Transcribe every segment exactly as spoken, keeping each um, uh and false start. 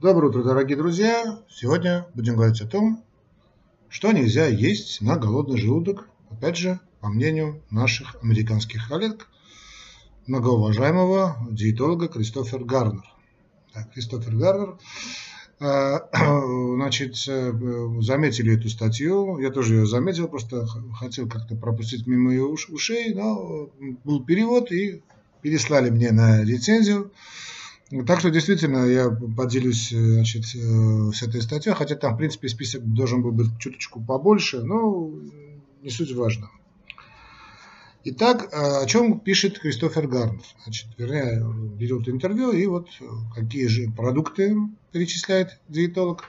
Доброе утро, дорогие друзья! Сегодня будем говорить о том, что нельзя есть на голодный желудок, опять же, по мнению наших американских коллег, многоуважаемого диетолога Кристофер Гарнер. Так, Кристофер Гарнер, значит, заметили эту статью, я тоже ее заметил, просто хотел как-то пропустить мимо ее ушей, но был перевод и переслали мне на рецензию. Так что действительно я поделюсь, значит, с этой статьей, хотя там в принципе список должен был быть чуточку побольше, но не суть важно. Итак, о чем пишет Кристофер Гарнер? Значит, вернее, берет интервью и вот какие же продукты перечисляет диетолог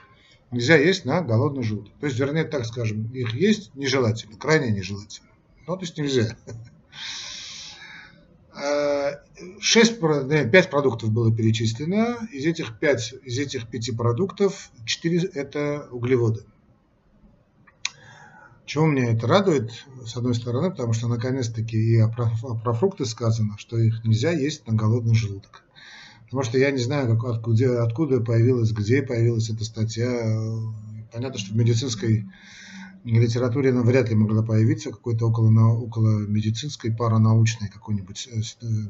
нельзя есть на голодный желудок. То есть, вернее, так скажем, их есть нежелательно, крайне нежелательно. Ну, то есть нельзя. шесть, пять продуктов было перечислено, из этих, пяти, из этих пяти продуктов четыре это углеводы. Чего меня это радует, с одной стороны, потому что наконец-таки и про, про фрукты сказано, что их нельзя есть на голодный желудок. Потому что я не знаю, как, откуда, откуда появилась, где появилась эта статья. Понятно, что в медицинской литературе она вряд ли могла появиться, какой-то около, около медицинской, паранаучной какой-нибудь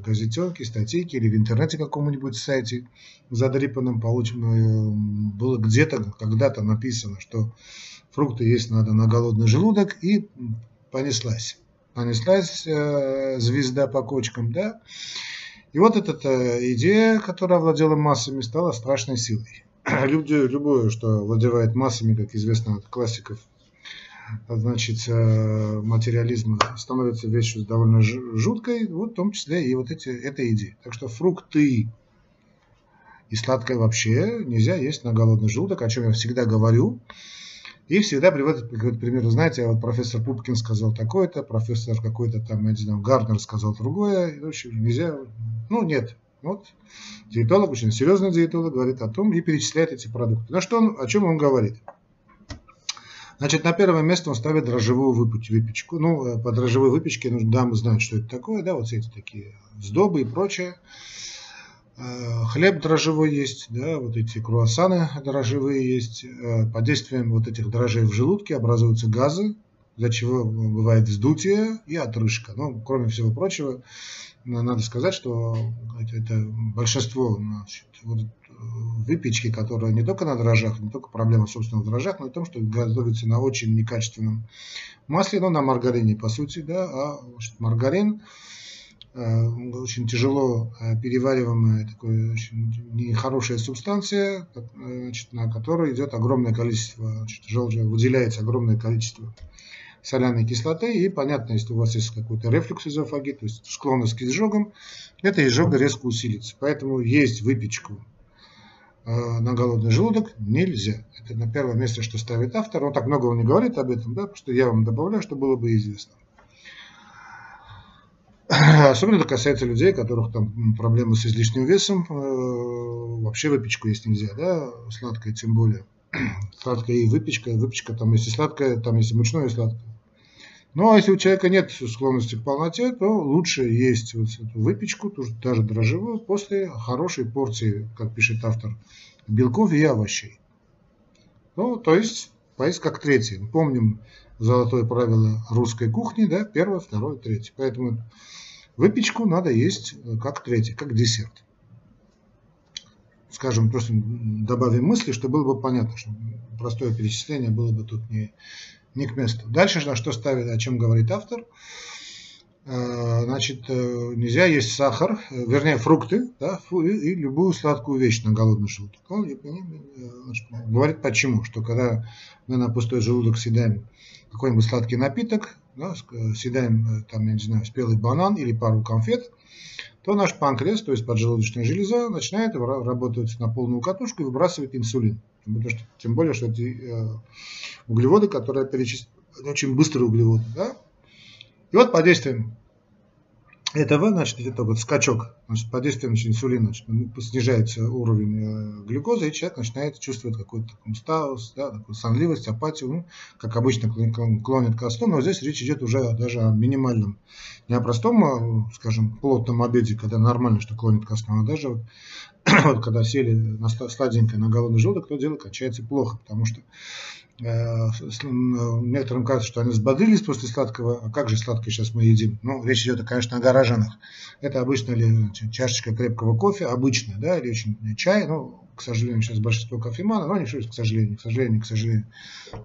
газетенки, статейки или в интернете каком-нибудь сайте задрипанном полученном. Было где-то, когда-то написано, что фрукты есть надо на голодный желудок, и понеслась. Понеслась звезда по кочкам, да. И вот эта идея, которая овладела массами, стала страшной силой. Люди, любое, что владевает массами, как известно от классиков, значит, материализма, становится вещью довольно жуткой, вот в том числе и вот эти, эта идея. Так что фрукты и сладкое вообще нельзя есть на голодный желудок, о чем я всегда говорю. И всегда приводят, к примеру, знаете, вот профессор Пупкин сказал такое-то, профессор какой-то там, я не знаю, Гарнер сказал другое, в общем, нельзя, ну нет. Вот диетолог, очень серьезный диетолог, говорит о том и перечисляет эти продукты. На что он, о чем он говорит? Значит, на первое место он ставит дрожжевую выпечку. Ну, по дрожжевой выпечке нужно, да, мы знаем, что это такое, да, вот все эти такие сдобы и прочее. Хлеб дрожжевой есть, да, вот эти круассаны дрожжевые есть. Под действием вот этих дрожжей в желудке образуются газы, для чего бывает вздутие и отрыжка. Но, кроме всего прочего, надо сказать, что это большинство, значит, вот выпечки, которая не только на дрожжах, не только проблема, собственно, в дрожжах, но и в том, что готовится на очень некачественном масле, но на маргарине, по сути, да, а значит, маргарин, э, очень тяжело перевариваемая, такая очень нехорошая субстанция, значит, на которой идет огромное количество, значит, желчи, выделяется огромное количество соляной кислоты, и понятно, если у вас есть какой-то рефлюкс эзофагит, то есть склонность к изжогам, эта изжога резко усилится. Поэтому есть выпечку на голодный желудок нельзя. Это на первое место, что ставит автор. Он так много он не говорит об этом, да, потому что я вам добавляю, что было бы известно. Особенно это касается людей, у которых там проблемы с излишним весом. Вообще выпечку есть нельзя, да, сладкое тем более. Сладкая и выпечка, выпечка там, если сладкая, там, если мучное, и сладкое. Ну, а если у человека нет склонности к полноте, то лучше есть вот эту выпечку, даже дрожжевую, после хорошей порции, как пишет автор, белков и овощей. Ну, то есть, поесть как третий. Помним золотое правило русской кухни, да, первое, второе, третье. Поэтому выпечку надо есть как третий, как десерт. Скажем, просто добавим мысли, что было бы понятно, что простое перечисление было бы тут не... не к месту. Дальше, на что ставит, о чем говорит автор. Значит, нельзя есть сахар, вернее, фрукты, да, и любую сладкую вещь на голодный желудок. Он говорит, почему? Что когда мы на пустой желудок съедаем какой-нибудь сладкий напиток, да, съедаем, там, я не знаю, спелый банан или пару конфет, то наш панкреас, то есть поджелудочная железа, начинает работать на полную катушку и выбрасывать инсулин. Тем более, что эти углеводы, которые перечислены, очень быстрые углеводы. Да? И вот под действием этого, значит, это вот скачок, значит, под действием инсулина, значит, снижается уровень глюкозы, и человек начинает чувствовать какой-то усталость, да, такую сонливость, апатию, ну, как обычно клонит ко сну, но здесь речь идет уже даже о минимальном, не о простом, скажем, плотном обеде, когда нормально, что клонит ко сну, а даже вот вот, когда сели на сладенькое на голодный желудок, то дело кончается плохо, потому что э, некоторым кажется, что они взбодрились после сладкого, а как же сладкое сейчас мы едим? Ну, речь идет, конечно, о горожанах. Это обычно ли чашечка крепкого кофе, обычно, да, или очень чай, ну, к сожалению, сейчас большинство кофемана, но не шутят, к сожалению, к сожалению, к сожалению,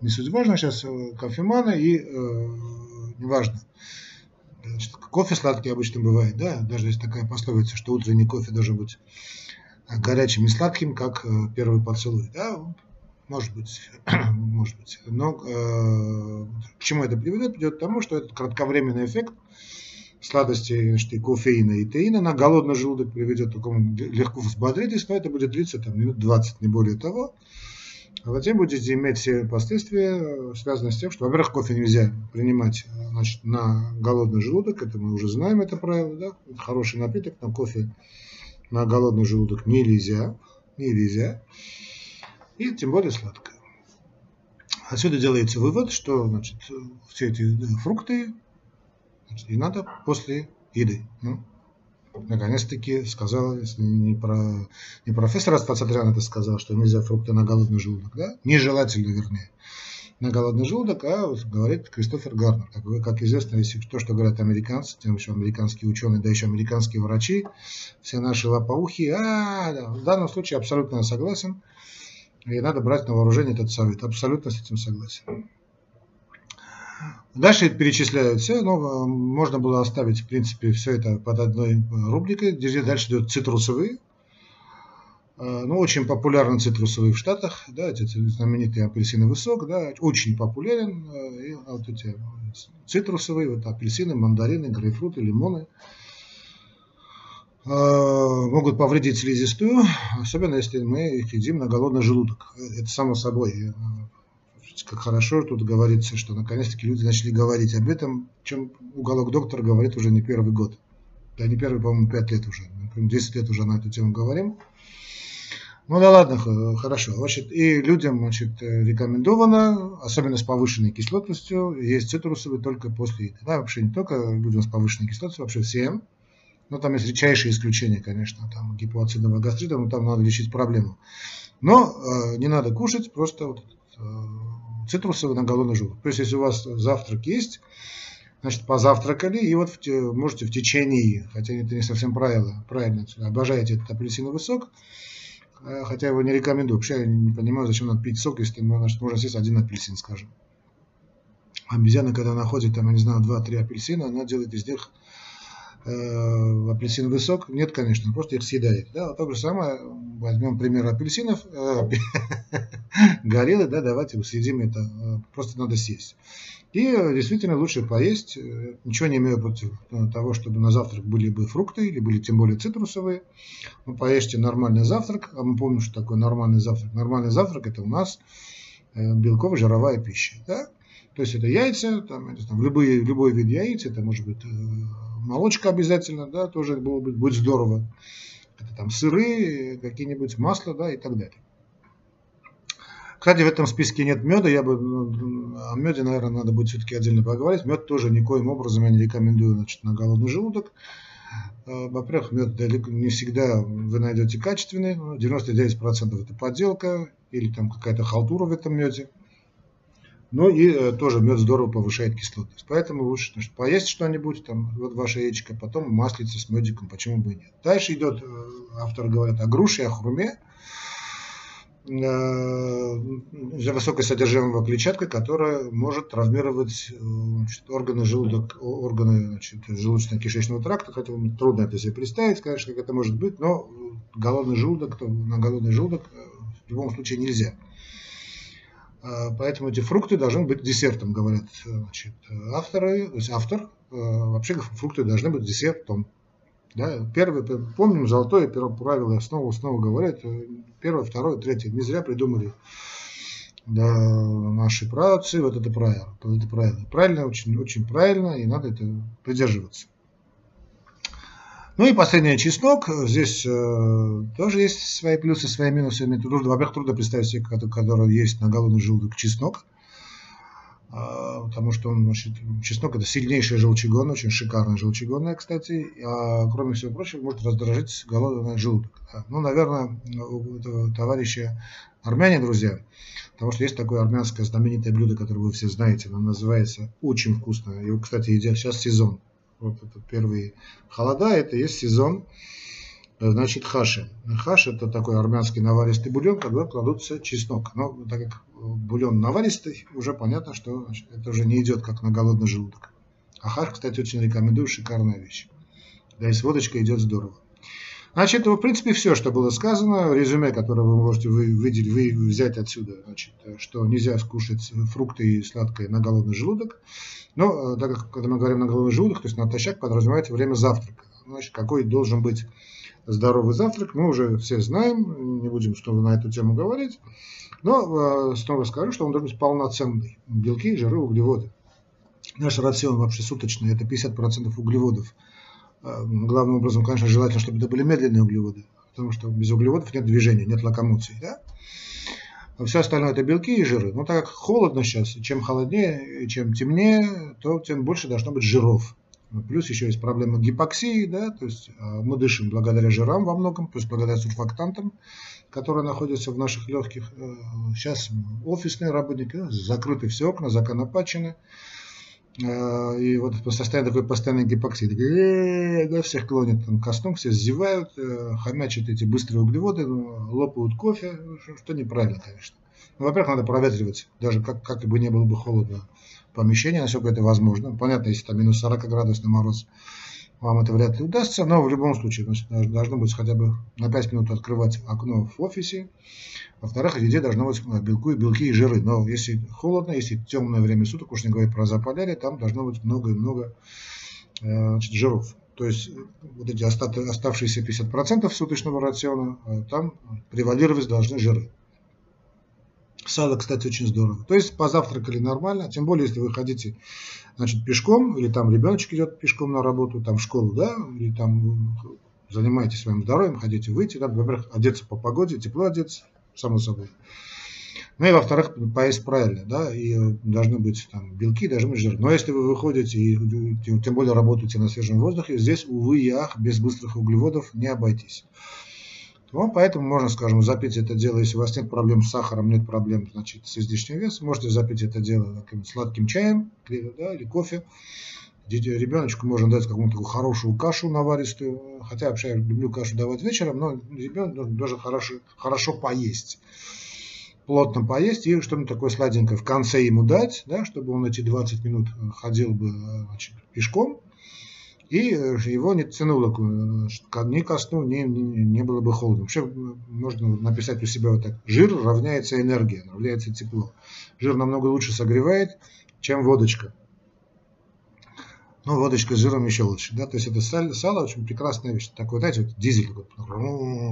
не суть важно, сейчас кофемана и э, неважно. Значит, кофе сладкий обычно бывает, да, даже есть такая пословица, что утренний кофе должен быть горячим и сладким, как э, первый поцелуй, да, может быть, может быть, но э, к чему это приведет? Придет к тому, что этот кратковременный эффект сладости, значит, и кофеина, и теина на голодный желудок приведет к такому, легко взбодритесь, но это будет длиться там минут двадцать, не более того. А затем будете иметь все последствия, связанные с тем, что, во-первых, кофе нельзя принимать, значит, на голодный желудок, это мы уже знаем, это правило, да? Это хороший напиток, но кофе на голодный желудок нельзя, нельзя, и тем более сладкое. Отсюда делается вывод, что, значит, все эти фрукты, значит, и надо после еды. Ну, наконец-таки сказал, если не, про, не профессор Аствацатрян это сказал, что нельзя фрукты на голодный желудок, да? Нежелательно, вернее, на голодный желудок, а вот говорит Кристофер Гарнер. Как, как известно, если то, что говорят американцы, тем еще американские ученые, да еще американские врачи, все наши лопоухи, а, да, в данном случае абсолютно согласен, и надо брать на вооружение этот совет, абсолютно с этим согласен. Дальше перечисляют все, но можно было оставить, в принципе, все это под одной рубрикой. Дальше идут цитрусовые. Ну, очень популярны цитрусовые в Штатах. Да, эти знаменитый апельсиновый сок, да, очень популярен. И вот эти цитрусовые, вот апельсины, мандарины, грейпфруты, лимоны могут повредить слизистую, особенно если мы их едим на голодный желудок. Это само собой. Как хорошо тут говорится, что наконец-таки люди начали говорить об этом, чем уголок доктора говорит уже не первый год. Да не первый, по-моему, пять лет уже, десять лет уже на эту тему говорим. Ну да ладно, хорошо. Значит, и людям, значит, рекомендовано, особенно с повышенной кислотностью, есть цитрусовые только после еды. Да, вообще не только людям с повышенной кислотностью, вообще всем. Но там есть редчайшие исключения, конечно, там гипоацидного гастрита, но там надо лечить проблему. Но э, не надо кушать, просто вот э, цитрусовый на голодный желудок. То есть, если у вас завтрак есть, значит, позавтракали, и вот в, можете в течение, хотя это не совсем правило, правильно, обожаете этот апельсиновый сок, э, хотя его не рекомендую. Вообще я не понимаю, зачем надо пить сок, если значит, можно съесть один апельсин, скажем. Обезьяна, когда находит, там, я не знаю, два-три апельсина, она делает из них э, апельсиновый сок. Нет, конечно, просто их съедает. Да? Вот то же самое, возьмем пример апельсинов, э, горелы, да, давайте съедим это, просто надо съесть. И действительно лучше поесть, ничего не имею против того, чтобы на завтрак были бы фрукты, или были тем более цитрусовые. Ну, поешьте нормальный завтрак, а мы помним, что такое нормальный завтрак. Нормальный завтрак — это у нас белково-жировая пища, да? То есть это яйца, там, это, там, любые, любой вид яиц, это может быть молочка обязательно, да, тоже было бы, будет здорово. Это там сыры, какие-нибудь масла, да, и так далее. Кстати, в этом списке нет меда, я бы, о меде, наверное, надо будет все-таки отдельно поговорить. Мед тоже никоим образом я не рекомендую, значит, на голодный желудок. Во-первых, мед не всегда вы найдете качественный, девяносто девять процентов это подделка или там какая-то халтура в этом меде. Ну и тоже мед здорово повышает кислотность, поэтому лучше, значит, поесть что-нибудь, там вот ваша яичко, потом маслица с медиком, почему бы и нет. Дальше идет, авторы говорят о груше, о хурме. Из-за высокой содержимого клетчатка, которая может травмировать, значит, органы, желудок, органы желудочно-кишечного тракта, хотя трудно это себе представить, конечно, как это может быть, но голодный желудок, на голодный желудок в любом случае нельзя. Поэтому эти фрукты должны быть десертом, говорят, значит, авторы, то есть автор, вообще фрукты должны быть десертом. Да, первое, помним, золотое правило, снова снова говорят, первое, второе, третье. Не зря придумали, да, наши праотцы вот это правило. Вот это правило. Правильно, очень, очень правильно, и надо это придерживаться. Ну и последнее, чеснок. Здесь э, тоже есть свои плюсы, свои минусы. Во-первых, трудно представить себе, который есть на голодный желудок чеснок. потому что он, значит, чеснок — это сильнейшая желчегонная, очень шикарная желчегонная, кстати, а кроме всего прочего может раздражить голодный желудок. Ну, наверное, у товарища армяне, друзья, потому что есть такое армянское знаменитое блюдо, которое вы все знаете, оно называется очень вкусно. Его, кстати, едят сейчас сезон. Вот это первые холода, это есть сезон. Значит, хаши. Хаш — это такой армянский наваристый бульон, когда кладутся чеснок. Но так как бульон наваристый, уже понятно, что, значит, это уже не идет как на голодный желудок. А хаш, кстати, очень рекомендую, шикарная вещь. Да и с водочкой идет здорово. Значит, в принципе, все, что было сказано. Резюме, которое вы можете вы, вы, вы взять отсюда, значит, что нельзя скушать фрукты и сладкое на голодный желудок. Но, так как когда мы говорим на голодный желудок, то есть натощак подразумевает время завтрака. Значит, какой должен быть здоровый завтрак, мы уже все знаем, не будем снова на эту тему говорить, но снова скажу, что он должен быть полноценный. Белки, жиры, углеводы. Наш рацион вообще суточный, это пятьдесят процентов углеводов. Главным образом, конечно, желательно, чтобы это были медленные углеводы, потому что без углеводов нет движения, нет локомоции. Да? А все остальное — это белки и жиры. Но так как холодно сейчас, чем холоднее и чем темнее, то тем больше должно быть жиров. Плюс еще есть проблема гипоксии, да, то есть мы дышим благодаря жирам во многом, плюс благодаря сурфактантам, которые находятся в наших легких. Сейчас офисные работники, закрыты все окна, законопачены. И вот состояние такой постоянной гипоксии. Так, да, всех клонит ко сну, все зевают, хомячат эти быстрые углеводы, лопают кофе, что неправильно, конечно. Во-первых, надо проветривать, даже как, как бы не было бы холодно помещение, насколько это возможно. Понятно, если там минус сорок градусный мороз, вам это вряд ли удастся, но в любом случае, значит, должно быть хотя бы на пять минут открывать окно в офисе. Во-вторых, в еде должно быть белку, белки и жиры. Но если холодно, если темное время суток, уж не говоря про Заполярье, там должно быть много и много, значит, жиров. То есть вот эти оставшиеся пятьдесят процентов суточного рациона, там превалировать должны жиры. Сало, кстати, очень здорово. То есть позавтракали нормально, тем более, если вы ходите, значит, пешком, или там ребеночек идет пешком на работу, там в школу, да, или там занимаетесь своим здоровьем, хотите выйти, там, во-первых, одеться по погоде, тепло одеться, само собой. Ну и, во-вторых, поесть правильно, да, и должны быть там белки, должны быть жиры. Но если вы выходите и тем более работаете на свежем воздухе, здесь, увы и ах, без быстрых углеводов не обойтись. Ну, поэтому можно, скажем, запить это дело, если у вас нет проблем с сахаром, нет проблем, значит, с излишним весом, можете запить это дело сладким чаем, да, или кофе. Ребеночку можно дать какую-то хорошую кашу наваристую, хотя вообще я люблю кашу давать вечером, но ребенок должен хорошо, хорошо поесть, плотно поесть и что-нибудь такое сладенькое в конце ему дать, да, чтобы он эти двадцать минут ходил бы, значит, пешком. И его не тянуло ни ко сну, ни, ни, не было бы холодно. Вообще можно написать у себя вот так: жир равняется энергия, равняется тепло. Жир намного лучше согревает, чем водочка. Ну, водочка с жиром еще лучше. Да? То есть это сало, сало очень прекрасная вещь. Такой, знаете, вот дизель вот,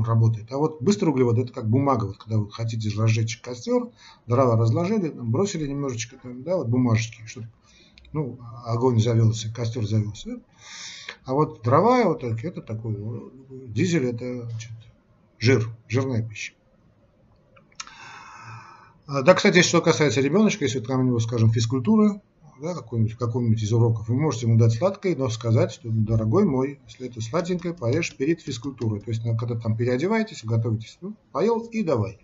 работает. А вот быстрый углевод — это как бумага. Вот, когда вы хотите разжечь костер, дрова разложили, бросили немножечко, да, вот бумажечки, чтобы, ну, огонь завелся, костер завелся. А вот дрова, вот так, это такой, дизель — это, значит, жир, жирная пища. Да, кстати, что касается ребеночка, если там у него, скажем, физкультура, да, какой-нибудь, какой-нибудь из уроков, вы можете ему дать сладкое, но сказать, что, дорогой мой, если это сладенькое, поешь перед физкультурой. То есть, когда там переодеваетесь, готовитесь, ну, поел и давай.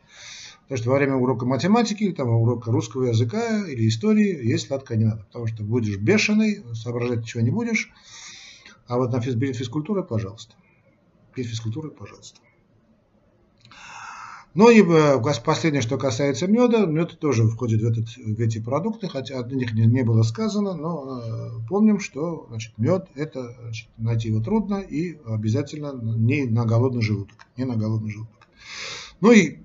Потому что во время урока математики, или там урока русского языка, или истории, есть сладкое не надо. Потому что будешь бешеный, соображать ничего не будешь. А вот на физ, перед физкультурой, пожалуйста. Перед физкультурой, пожалуйста. Ну и последнее, что касается меда. Мед тоже входит в, этот, в эти продукты, хотя о них не, не было сказано. Но помним, что, значит, мед — это, значит, найти его трудно и обязательно не на голодный желудок. Не на голодный желудок. Ну и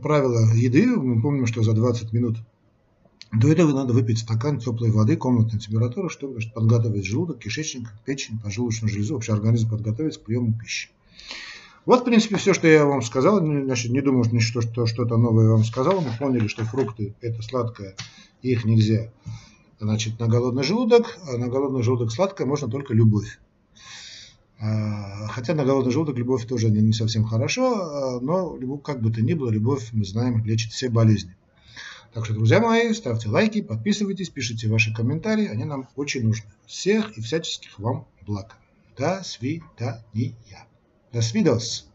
правила еды. Мы помним, что за двадцать минут до этого надо выпить стакан теплой воды комнатной температуры, чтобы подготовить желудок, кишечник, печень, поджелудочную железу, вообще организм подготовить к приему пищи. Вот, в принципе, все, что я вам сказал. Значит, не думаю, что что-то новое я вам сказал. Мы поняли, что фрукты — это сладкое, их нельзя, значит, на голодный желудок. А на голодный желудок сладкое можно только любовь. Хотя на голодный желудок любовь тоже не совсем хорошо, но как бы то ни было, любовь, мы знаем, лечит все болезни. Так что, друзья мои, ставьте лайки, подписывайтесь, пишите ваши комментарии, они нам очень нужны. Всех и всяческих вам благ. До свидания. До свидос.